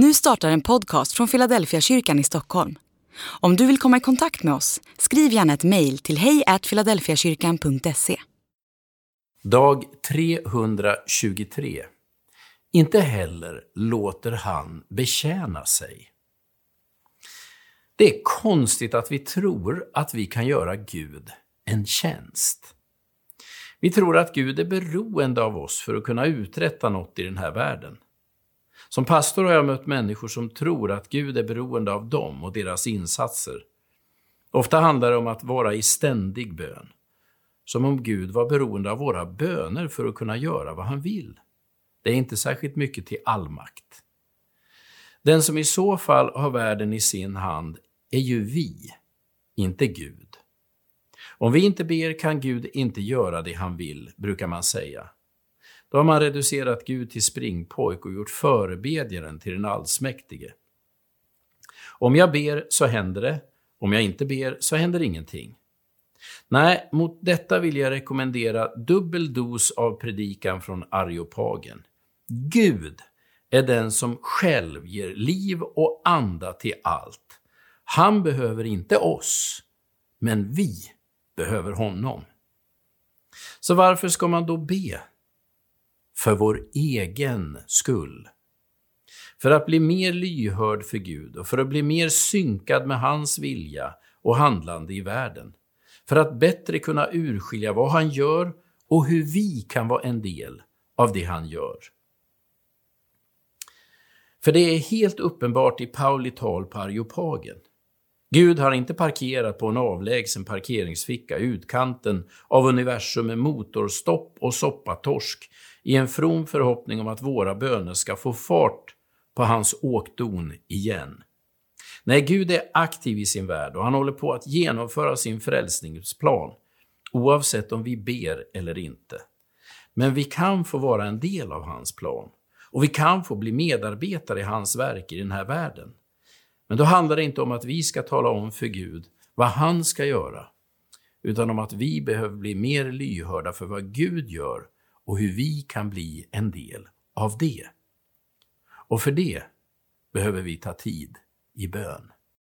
Nu startar en podcast från Filadelfiakyrkan i Stockholm. Om du vill komma i kontakt med oss, skriv gärna ett mejl till hej@filadelfiakyrkan.se. Dag 323. Inte heller låter han betjäna sig. Det är konstigt att vi tror att vi kan göra Gud en tjänst. Vi tror att Gud är beroende av oss för att kunna uträtta något i den här världen. Som pastor har jag mött människor som tror att Gud är beroende av dem och deras insatser. Ofta handlar det om att vara i ständig bön. Som om Gud var beroende av våra böner för att kunna göra vad han vill. Det är inte särskilt mycket till allmakt. Den som i så fall har världen i sin hand är ju vi, inte Gud. Om vi inte ber kan Gud inte göra det han vill, brukar man säga. Då har man reducerat Gud till springpojk och gjort förebedjaren till den allsmäktige. Om jag ber så händer det, om jag inte ber så händer ingenting. Nej, mot detta vill jag rekommendera dubbel dos av predikan från Areopagen. Gud är den som själv ger liv och anda till allt. Han behöver inte oss, men vi behöver honom. Så varför ska man då be? För vår egen skull. För att bli mer lyhörd för Gud och för att bli mer synkad med hans vilja och handlande i världen. För att bättre kunna urskilja vad han gör och hur vi kan vara en del av det han gör. För det är helt uppenbart i Pauli tal på Areopagen. Gud har inte parkerat på en avlägsen parkeringsficka i utkanten av universum med motorstopp och soppatorsk i en from förhoppning om att våra böner ska få fart på hans åkdon igen. Nej, Gud är aktiv i sin värld och han håller på att genomföra sin frälsningsplan, oavsett om vi ber eller inte. Men vi kan få vara en del av hans plan och vi kan få bli medarbetare i hans verk i den här världen. Men då handlar det inte om att vi ska tala om för Gud vad han ska göra, utan om att vi behöver bli mer lyhörda för vad Gud gör och hur vi kan bli en del av det. Och för det behöver vi ta tid i bön.